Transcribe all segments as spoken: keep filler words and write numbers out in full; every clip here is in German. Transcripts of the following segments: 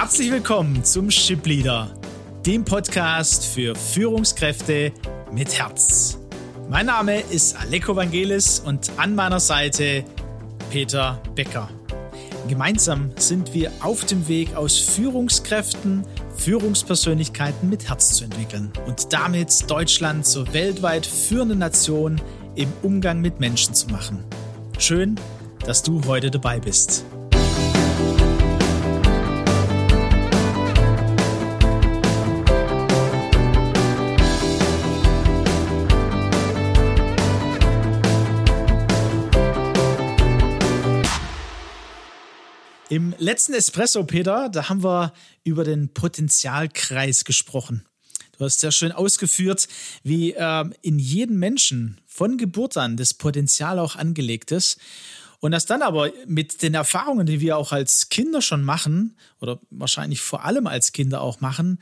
Herzlich willkommen zum Ship Leader, dem Podcast für Führungskräfte mit Herz. Mein Name ist Aleko Vangelis und an meiner Seite Peter Becker. Gemeinsam sind wir auf dem Weg, aus Führungskräften Führungspersönlichkeiten mit Herz zu entwickeln und damit Deutschland zur weltweit führenden Nation im Umgang mit Menschen zu machen. Schön, dass du heute dabei bist. Im letzten Espresso, Peter, da haben wir über den Potenzialkreis gesprochen. Du hast sehr schön ausgeführt, wie äh, in jedem Menschen von Geburt an das Potenzial auch angelegt ist. Und dass dann aber mit den Erfahrungen, die wir auch als Kinder schon machen, oder wahrscheinlich vor allem als Kinder auch machen,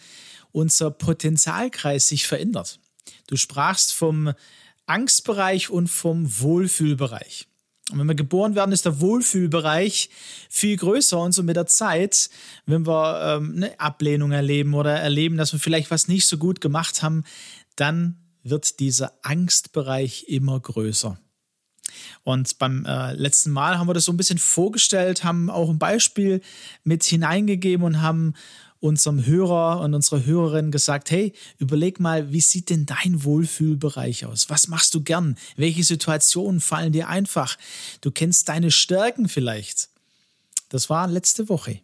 unser Potenzialkreis sich verändert. Du sprachst vom Angstbereich und vom Wohlfühlbereich. Und wenn wir geboren werden, ist der Wohlfühlbereich viel größer und so mit der Zeit, wenn wir ähm, eine Ablehnung erleben oder erleben, dass wir vielleicht was nicht so gut gemacht haben, dann wird dieser Angstbereich immer größer. Und beim äh, letzten Mal haben wir das so ein bisschen vorgestellt, haben auch ein Beispiel mit hineingegeben und haben unserem Hörer und unserer Hörerin gesagt, hey, überleg mal, wie sieht denn dein Wohlfühlbereich aus? Was machst du gern? Welche Situationen fallen dir einfach? Du kennst deine Stärken vielleicht. Das war letzte Woche.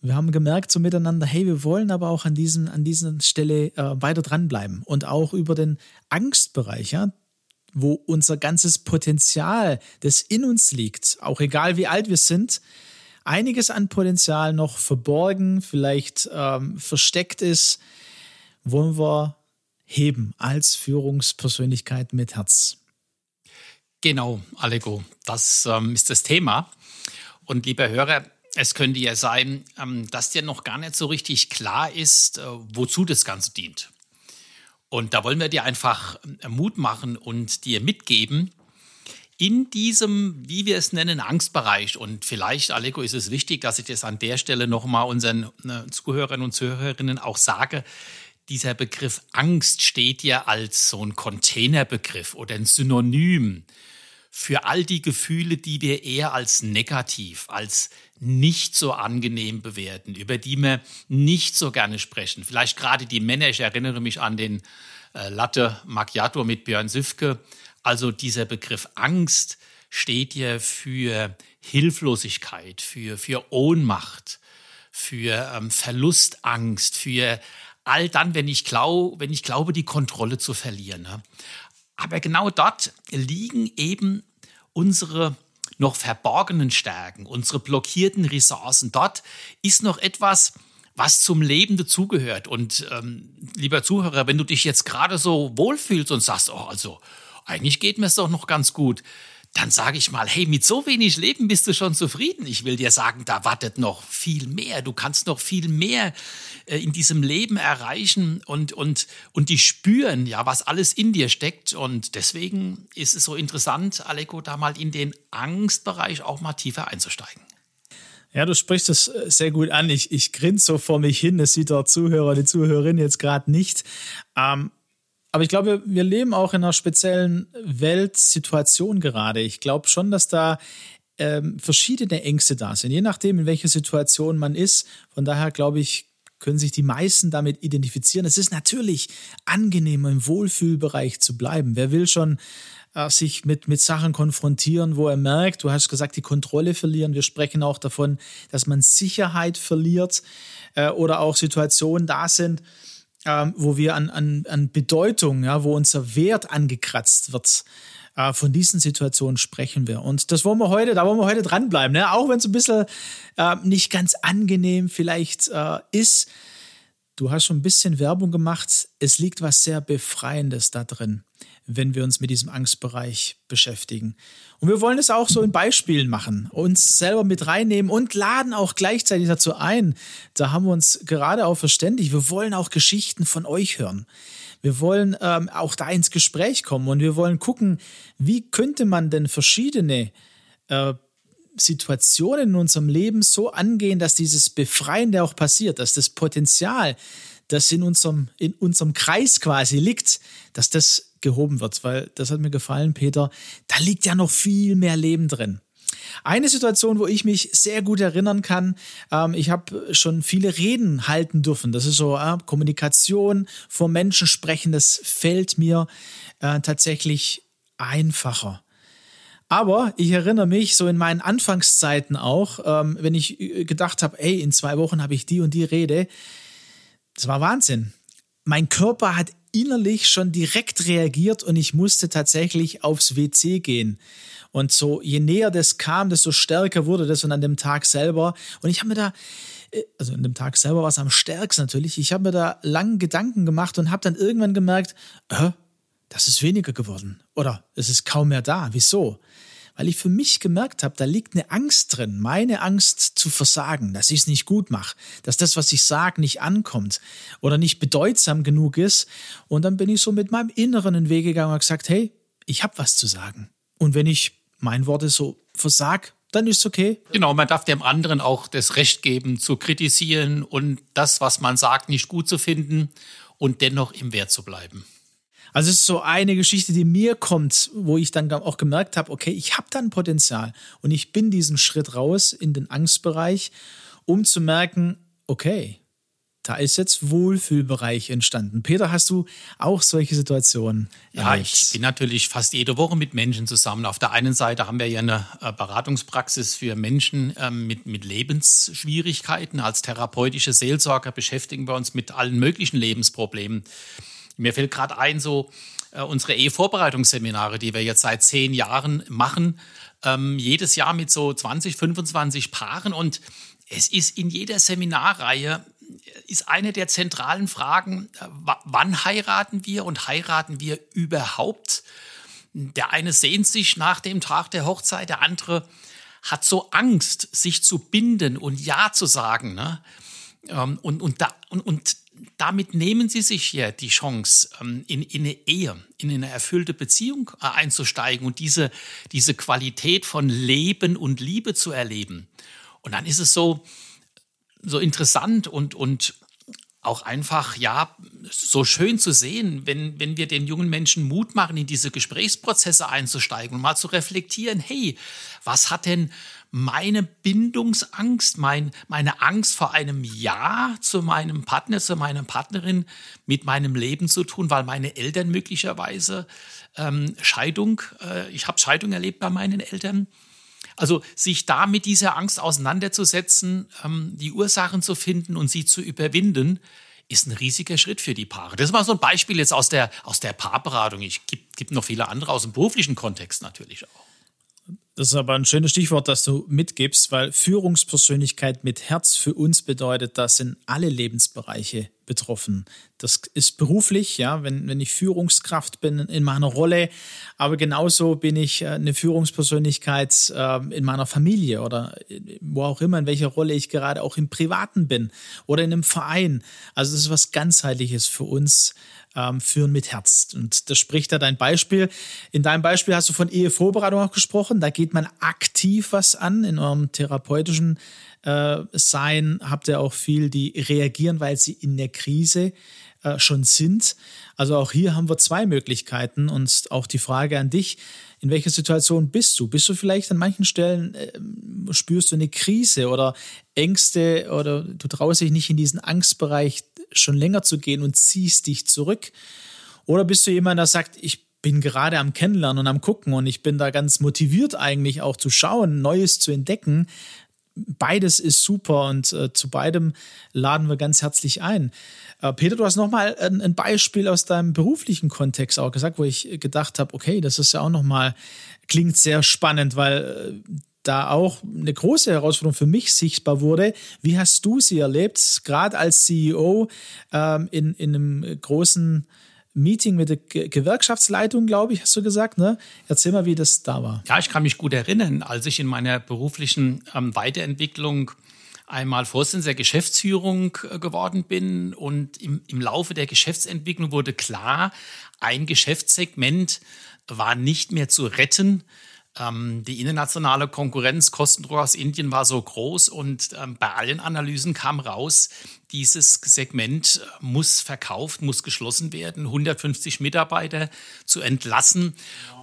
Wir haben gemerkt so miteinander, hey, wir wollen aber auch an diesem, an dieser Stelle äh, weiter dranbleiben und auch über den Angstbereich, ja, wo unser ganzes Potenzial, das in uns liegt, auch egal wie alt wir sind, einiges an Potenzial noch verborgen, vielleicht ähm, versteckt ist, wollen wir heben als Führungspersönlichkeit mit Herz. Genau, Aleko, das ähm, ist das Thema. Und lieber Hörer, es könnte ja sein, ähm, dass dir noch gar nicht so richtig klar ist, äh, wozu das Ganze dient. Und da wollen wir dir einfach äh, Mut machen und dir mitgeben, in diesem, wie wir es nennen, Angstbereich. Und vielleicht, Aleko, ist es wichtig, dass ich das an der Stelle nochmal unseren Zuhörern und Zuhörerinnen auch sage. Dieser Begriff Angst steht ja als so ein Containerbegriff oder ein Synonym für all die Gefühle, die wir eher als negativ, als nicht so angenehm bewerten, über die wir nicht so gerne sprechen. Vielleicht gerade die Männer, ich erinnere mich an den Latte Macchiato mit Björn Süffke. Also dieser Begriff Angst steht ja für Hilflosigkeit, für, für Ohnmacht, für ähm, Verlustangst, für all dann, wenn ich, glaub, wenn ich glaube, die Kontrolle zu verlieren. Ne? Aber genau dort liegen eben unsere noch verborgenen Stärken, unsere blockierten Ressourcen. Dort ist noch etwas, was zum Leben dazugehört. Und ähm, lieber Zuhörer, wenn du dich jetzt gerade so wohlfühlst und sagst, oh, also eigentlich geht mir es doch noch ganz gut. Dann sage ich mal, hey, mit so wenig Leben bist du schon zufrieden. Ich will dir sagen, da wartet noch viel mehr. Du kannst noch viel mehr äh, in diesem Leben erreichen und, und, und die spüren, ja, was alles in dir steckt. Und deswegen ist es so interessant, Aleko, da mal in den Angstbereich auch mal tiefer einzusteigen. Ja, du sprichst es sehr gut an. Ich, ich grinse so vor mich hin. Das sieht der Zuhörer, die Zuhörerin jetzt gerade nicht. Ähm Aber ich glaube, wir leben auch in einer speziellen Weltsituation gerade. Ich glaube schon, dass da ähm, verschiedene Ängste da sind, je nachdem, in welcher Situation man ist. Von daher, glaube ich, können sich die meisten damit identifizieren. Es ist natürlich angenehmer, im Wohlfühlbereich zu bleiben. Wer will schon äh, sich mit, mit Sachen konfrontieren, wo er merkt, du hast gesagt, die Kontrolle verlieren. Wir sprechen auch davon, dass man Sicherheit verliert äh, oder auch Situationen da sind, Ähm, wo wir an, an, an Bedeutung, ja, wo unser Wert angekratzt wird. Äh, von diesen Situationen sprechen wir. Und das wollen wir heute, da wollen wir heute dranbleiben, ne? Auch wenn es ein bisschen äh, nicht ganz angenehm vielleicht äh, ist. Du hast schon ein bisschen Werbung gemacht. Es liegt was sehr Befreiendes da drin, wenn wir uns mit diesem Angstbereich beschäftigen. Und wir wollen es auch so in Beispielen machen, uns selber mit reinnehmen und laden auch gleichzeitig dazu ein. Da haben wir uns gerade auch verständigt. Wir wollen auch Geschichten von euch hören. Wir wollen ähm, auch da ins Gespräch kommen und wir wollen gucken, wie könnte man denn verschiedene äh, Situationen in unserem Leben so angehen, dass dieses Befreiende auch passiert, dass das Potenzial, das in unserem, in unserem Kreis quasi liegt, dass das gehoben wird. Weil, das hat mir gefallen, Peter, da liegt ja noch viel mehr Leben drin. Eine Situation, wo ich mich sehr gut erinnern kann, ähm, ich habe schon viele Reden halten dürfen. Das ist so äh, Kommunikation, vor Menschen sprechen, das fällt mir äh, tatsächlich einfacher. Aber ich erinnere mich so in meinen Anfangszeiten auch, ähm, wenn ich gedacht habe, ey, in zwei Wochen habe ich die und die Rede. Das war Wahnsinn. Mein Körper hat innerlich schon direkt reagiert und ich musste tatsächlich aufs W C gehen. Und so, je näher das kam, desto stärker wurde das und an dem Tag selber. Und ich habe mir da, also an dem Tag selber war es am stärksten natürlich, ich habe mir da lange Gedanken gemacht und habe dann irgendwann gemerkt, äh, das ist weniger geworden oder es ist kaum mehr da. Wieso? Weil ich für mich gemerkt habe, da liegt eine Angst drin, meine Angst zu versagen, dass ich es nicht gut mache, dass das, was ich sage, nicht ankommt oder nicht bedeutsam genug ist. Und dann bin ich so mit meinem Inneren in den Weg gegangen und habe gesagt, hey, ich habe was zu sagen. Und wenn ich mein Wort so versage, dann ist es okay. Genau, man darf dem anderen auch das Recht geben, zu kritisieren und das, was man sagt, nicht gut zu finden und dennoch im Wert zu bleiben. Also es ist so eine Geschichte, die mir kommt, wo ich dann auch gemerkt habe, okay, ich habe da ein Potenzial und ich bin diesen Schritt raus in den Angstbereich, um zu merken, okay, da ist jetzt Wohlfühlbereich entstanden. Peter, hast du auch solche Situationen erlebt? Ja, ich bin natürlich fast jede Woche mit Menschen zusammen. Auf der einen Seite haben wir ja eine Beratungspraxis für Menschen mit, mit Lebensschwierigkeiten. Als therapeutische Seelsorger beschäftigen wir uns mit allen möglichen Lebensproblemen. Mir fällt gerade ein, so äh, unsere Ehevorbereitungsseminare, die wir jetzt seit zehn Jahren machen, ähm, jedes Jahr mit so zwanzig, fünfundzwanzig Paaren. Und es ist in jeder Seminarreihe, ist eine der zentralen Fragen, äh, wann heiraten wir und heiraten wir überhaupt? Der eine sehnt sich nach dem Tag der Hochzeit, der andere hat so Angst, sich zu binden und Ja zu sagen, ne? ähm, und, und, da, und, und damit nehmen sie sich ja die Chance, in, in eine Ehe, in eine erfüllte Beziehung einzusteigen und diese, diese Qualität von Leben und Liebe zu erleben. Und dann ist es so, so interessant und, und auch einfach, ja, so schön zu sehen, wenn, wenn wir den jungen Menschen Mut machen, in diese Gesprächsprozesse einzusteigen und mal zu reflektieren, hey, was hat denn meine Bindungsangst, mein, meine Angst vor einem Ja zu meinem Partner, zu meiner Partnerin mit meinem Leben zu tun, weil meine Eltern möglicherweise ähm, Scheidung, äh, ich habe Scheidung erlebt bei meinen Eltern. Also sich da mit dieser Angst auseinanderzusetzen, ähm, die Ursachen zu finden und sie zu überwinden, ist ein riesiger Schritt für die Paare. Das war so ein Beispiel jetzt aus der, aus der Paarberatung. Ich gibt, gibt noch viele andere aus dem beruflichen Kontext natürlich auch. Das ist aber ein schönes Stichwort, das du mitgibst, weil Führungspersönlichkeit mit Herz für uns bedeutet, da sind alle Lebensbereiche betroffen. Das ist beruflich, ja, wenn, wenn ich Führungskraft bin in meiner Rolle, aber genauso bin ich eine Führungspersönlichkeit äh, in meiner Familie oder wo auch immer, in welcher Rolle ich gerade auch im Privaten bin oder in einem Verein. Also das ist was Ganzheitliches für uns, ähm, Führen mit Herz. Und das spricht da dein Beispiel. In deinem Beispiel hast du von Ehevorbereitung auch gesprochen. Da geht man aktiv was an. In eurem therapeutischen äh, Sein habt ihr auch viel, die reagieren, weil sie in der Krise äh, schon sind. Also auch hier haben wir zwei Möglichkeiten und auch die Frage an dich, in welcher Situation bist du? Bist du vielleicht an manchen Stellen, äh, spürst du eine Krise oder Ängste oder du traust dich nicht in diesen Angstbereich schon länger zu gehen und ziehst dich zurück? Oder bist du jemand, der sagt, ich bin gerade am Kennenlernen und am Gucken und ich bin da ganz motiviert eigentlich auch zu schauen, Neues zu entdecken? Beides ist super und äh, zu beidem laden wir ganz herzlich ein. Äh, Peter, du hast nochmal ein, ein Beispiel aus deinem beruflichen Kontext auch gesagt, wo ich gedacht habe, okay, das ist ja auch nochmal, klingt sehr spannend, weil äh, da auch eine große Herausforderung für mich sichtbar wurde. Wie hast du sie erlebt, gerade als C E O äh, in, in einem großen Meeting mit der Gewerkschaftsleitung, glaube ich, hast du gesagt, ne? Erzähl mal, wie das da war. Ja, ich kann mich gut erinnern, als ich in meiner beruflichen ähm, Weiterentwicklung einmal Vorsitzender der Geschäftsführung äh, geworden bin und im, im Laufe der Geschäftsentwicklung wurde klar, ein Geschäftssegment war nicht mehr zu retten, Ähm, die internationale Konkurrenz, Kostendruck aus Indien war so groß und ähm, bei allen Analysen kam raus, dieses Segment muss verkauft, muss geschlossen werden, hundertfünfzig Mitarbeiter zu entlassen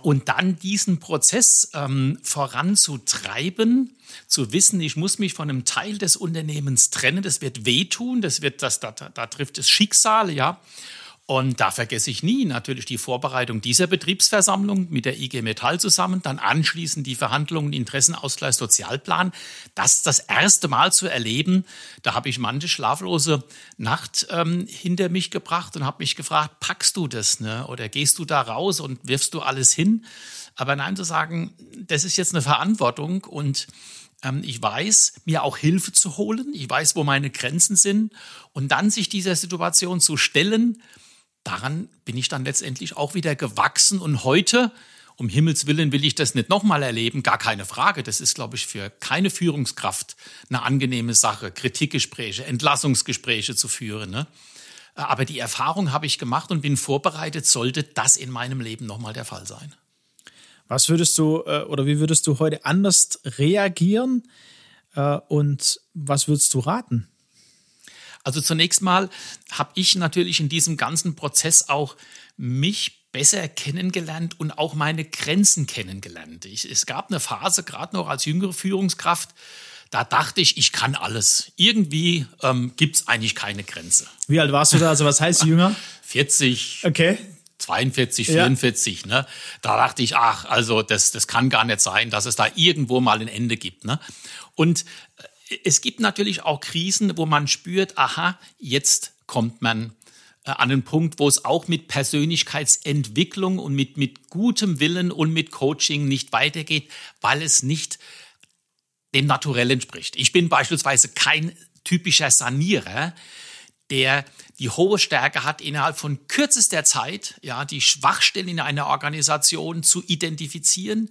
und dann diesen Prozess ähm, voranzutreiben, zu wissen, ich muss mich von einem Teil des Unternehmens trennen, das wird wehtun, das wird, das, da, da trifft es Schicksal, ja. Und da vergesse ich nie natürlich die Vorbereitung dieser Betriebsversammlung mit der I G Metall zusammen, dann anschließend die Verhandlungen, Interessenausgleich, Sozialplan. Das das erste Mal zu erleben, da habe ich manche schlaflose Nacht ähm, hinter mich gebracht und habe mich gefragt, packst du das, ne? Oder gehst du da raus und wirfst du alles hin? Aber nein, zu sagen, das ist jetzt eine Verantwortung und ich weiß, mir auch Hilfe zu holen. Ich weiß, wo meine Grenzen sind. Und dann sich dieser Situation zu stellen, daran bin ich dann letztendlich auch wieder gewachsen. Und heute, um Himmels Willen, will ich das nicht nochmal erleben. Gar keine Frage. Das ist, glaube ich, für keine Führungskraft eine angenehme Sache, Kritikgespräche, Entlassungsgespräche zu führen, ne? Aber die Erfahrung habe ich gemacht und bin vorbereitet, sollte das in meinem Leben nochmal der Fall sein. Was würdest du oder wie würdest du heute anders reagieren und was würdest du raten? Also zunächst mal habe ich natürlich in diesem ganzen Prozess auch mich besser kennengelernt und auch meine Grenzen kennengelernt. Ich, es gab eine Phase, gerade noch als jüngere Führungskraft, da dachte ich, ich kann alles. Irgendwie ähm, gibt es eigentlich keine Grenze. Wie alt warst du da? Also was heißt jünger? vierzig. Okay. zweiundvierzig, vierundvierzig, ja. Ne? Da dachte ich, ach, also das, das kann gar nicht sein, dass es da irgendwo mal ein Ende gibt. Ne? Und es gibt natürlich auch Krisen, wo man spürt, aha, jetzt kommt man äh, an einen Punkt, wo es auch mit Persönlichkeitsentwicklung und mit, mit gutem Willen und mit Coaching nicht weitergeht, weil es nicht dem Naturell entspricht. Ich bin beispielsweise kein typischer Sanierer, der die hohe Stärke hat, innerhalb von kürzester Zeit ja, die Schwachstellen in einer Organisation zu identifizieren,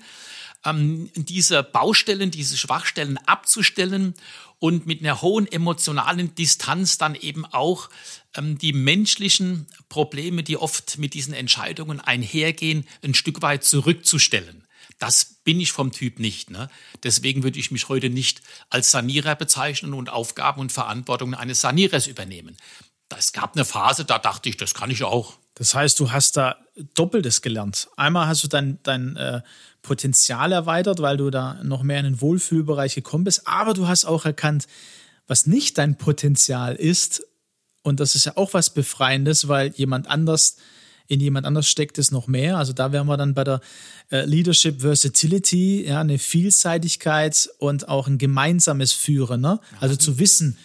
ähm, diese Baustellen, diese Schwachstellen abzustellen und mit einer hohen emotionalen Distanz dann eben auch ähm, die menschlichen Probleme, die oft mit diesen Entscheidungen einhergehen, ein Stück weit zurückzustellen. Das bin ich vom Typ nicht, ne? Deswegen würde ich mich heute nicht als Sanierer bezeichnen und Aufgaben und Verantwortungen eines Sanierers übernehmen. Es gab eine Phase, da dachte ich, das kann ich auch. Das heißt, du hast da Doppeltes gelernt. Einmal hast du dein, dein äh, Potenzial erweitert, weil du da noch mehr in den Wohlfühlbereich gekommen bist. Aber du hast auch erkannt, was nicht dein Potenzial ist. Und das ist ja auch was Befreiendes, weil jemand anders... in jemand anders steckt es noch mehr. Also da wären wir dann bei der äh, Leadership Versatility, ja, eine Vielseitigkeit und auch ein gemeinsames Führen, ne? Also zu wissen.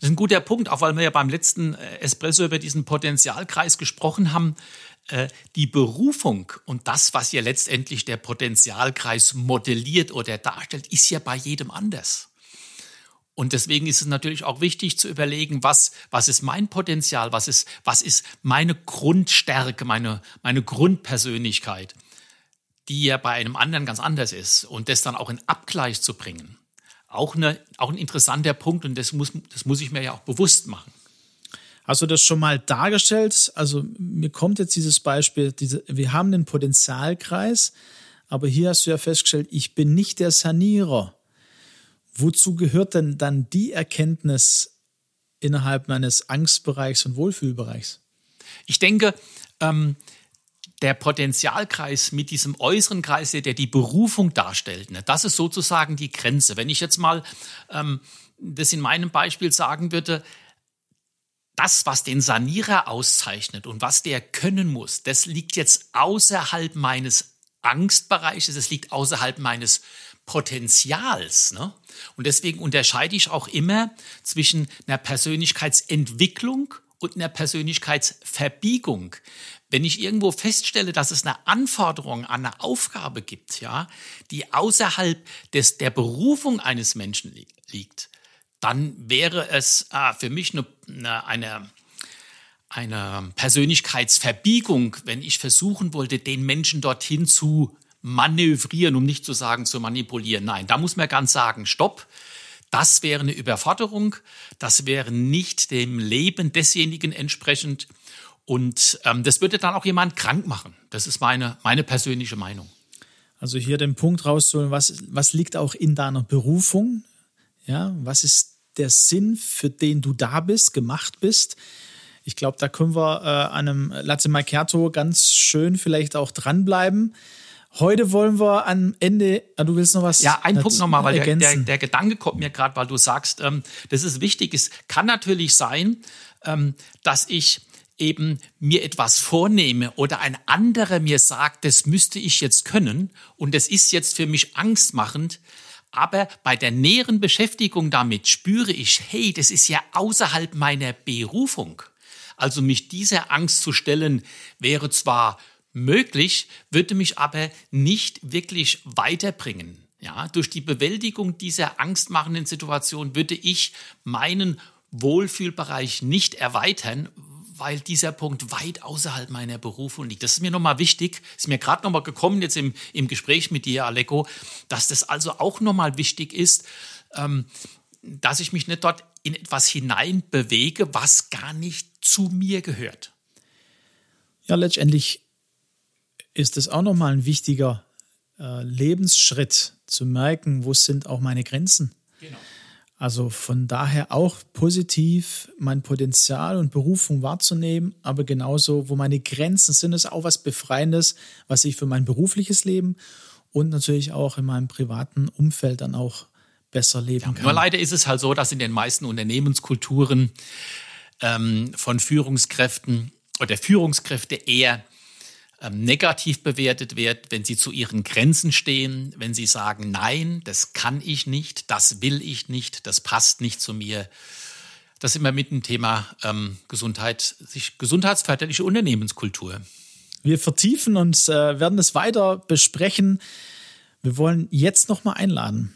Das ist ein guter Punkt, auch weil wir ja beim letzten Espresso über diesen Potenzialkreis gesprochen haben. Äh, die Berufung und das, was ja letztendlich der Potenzialkreis modelliert oder darstellt, ist ja bei jedem anders. Und deswegen ist es natürlich auch wichtig zu überlegen, was, was ist mein Potenzial, was ist, was ist meine Grundstärke, meine, meine Grundpersönlichkeit, die ja bei einem anderen ganz anders ist und das dann auch in Abgleich zu bringen. Auch, eine, auch ein interessanter Punkt und das muss, das muss ich mir ja auch bewusst machen. Hast du das schon mal dargestellt? Also mir kommt jetzt dieses Beispiel, diese, wir haben den Potenzialkreis, aber hier hast du ja festgestellt, ich bin nicht der Sanierer. Wozu gehört denn dann die Erkenntnis innerhalb meines Angstbereichs und Wohlfühlbereichs? Ich denke, ähm, der Potenzialkreis mit diesem äußeren Kreis, der die Berufung darstellt, ne, das ist sozusagen die Grenze. Wenn ich jetzt mal ähm, das in meinem Beispiel sagen würde, das, was den Sanierer auszeichnet und was der können muss, das liegt jetzt außerhalb meines Angstbereiches, das liegt außerhalb meines Potenzials, ne? Und deswegen unterscheide ich auch immer zwischen einer Persönlichkeitsentwicklung und einer Persönlichkeitsverbiegung. Wenn ich irgendwo feststelle, dass es eine Anforderung an eine Aufgabe gibt, ja, die außerhalb des, der Berufung eines Menschen li- liegt, dann wäre es ah, für mich eine, eine, eine Persönlichkeitsverbiegung, wenn ich versuchen wollte, den Menschen dorthin zu manövrieren, um nicht zu sagen, zu manipulieren. Nein, da muss man ganz sagen, stopp, das wäre eine Überforderung, das wäre nicht dem Leben desjenigen entsprechend und ähm, das würde dann auch jemand krank machen. Das ist meine, meine persönliche Meinung. Also hier den Punkt rauszuholen, was, was liegt auch in deiner Berufung? Ja, was ist der Sinn, für den du da bist, gemacht bist? Ich glaube, da können wir äh, an einem Latte Macchiato ganz schön vielleicht auch dranbleiben. Heute wollen wir am Ende, du willst noch was ergänzen? Ja, einen Punkt nochmal, weil der, der, der Gedanke kommt mir gerade, weil du sagst, ähm, das ist wichtig. Es kann natürlich sein, ähm, dass ich eben mir etwas vornehme oder ein anderer mir sagt, das müsste ich jetzt können und das ist jetzt für mich angstmachend. Aber bei der näheren Beschäftigung damit spüre ich, hey, das ist ja außerhalb meiner Berufung. Also mich dieser Angst zu stellen, wäre zwar möglich, würde mich aber nicht wirklich weiterbringen. Ja, durch die Bewältigung dieser angstmachenden Situation würde ich meinen Wohlfühlbereich nicht erweitern, weil dieser Punkt weit außerhalb meiner Berufung liegt. Das ist mir nochmal wichtig, ist mir gerade nochmal gekommen jetzt im, im Gespräch mit dir, Aleko, dass das also auch nochmal wichtig ist, ähm, dass ich mich nicht dort in etwas hinein bewege, was gar nicht zu mir gehört. Ja, letztendlich ist es auch nochmal ein wichtiger äh, Lebensschritt, zu merken, wo sind auch meine Grenzen. Genau. Also von daher auch positiv mein Potenzial und Berufung wahrzunehmen, aber genauso, wo meine Grenzen sind, ist auch was Befreiendes, was ich für mein berufliches Leben und natürlich auch in meinem privaten Umfeld dann auch besser leben ja, kann. Nur leider ist es halt so, dass in den meisten Unternehmenskulturen ähm, von Führungskräften oder Führungskräfte eher ähm, negativ bewertet wird, wenn sie zu ihren Grenzen stehen, wenn sie sagen, nein, das kann ich nicht, das will ich nicht, das passt nicht zu mir. Das sind wir mit dem Thema ähm, Gesundheit, sich, gesundheitsförderliche Unternehmenskultur. Wir vertiefen und äh, werden es weiter besprechen. Wir wollen jetzt nochmal einladen,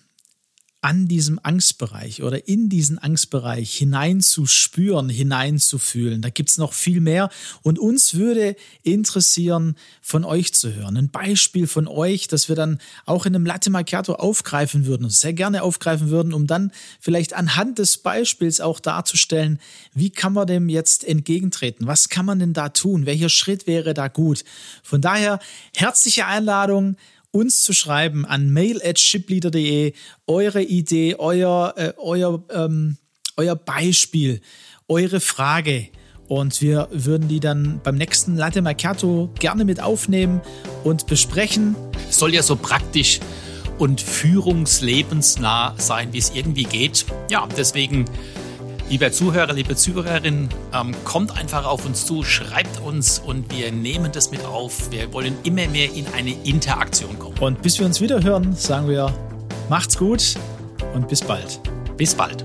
an diesem Angstbereich oder in diesen Angstbereich hineinzuspüren, hineinzufühlen. Da gibt es noch viel mehr. Und uns würde interessieren, von euch zu hören. Ein Beispiel von euch, das wir dann auch in einem Latte Macchiato aufgreifen würden und sehr gerne aufgreifen würden, um dann vielleicht anhand des Beispiels auch darzustellen, wie kann man dem jetzt entgegentreten? Was kann man denn da tun? Welcher Schritt wäre da gut? Von daher herzliche Einladung, uns zu schreiben an mail at shipleader punkt de, eure Idee, euer, äh, euer, ähm, euer Beispiel, eure Frage. Und wir würden die dann beim nächsten Latte Macchiato gerne mit aufnehmen und besprechen. Es soll ja so praktisch und führungslebensnah sein, wie es irgendwie geht. Ja, deswegen, lieber Zuhörer, liebe Zuhörerin, ähm, kommt einfach auf uns zu, schreibt uns und wir nehmen das mit auf. Wir wollen immer mehr in eine Interaktion kommen. Und bis wir uns wieder hören, sagen wir, macht's gut und bis bald. Bis bald.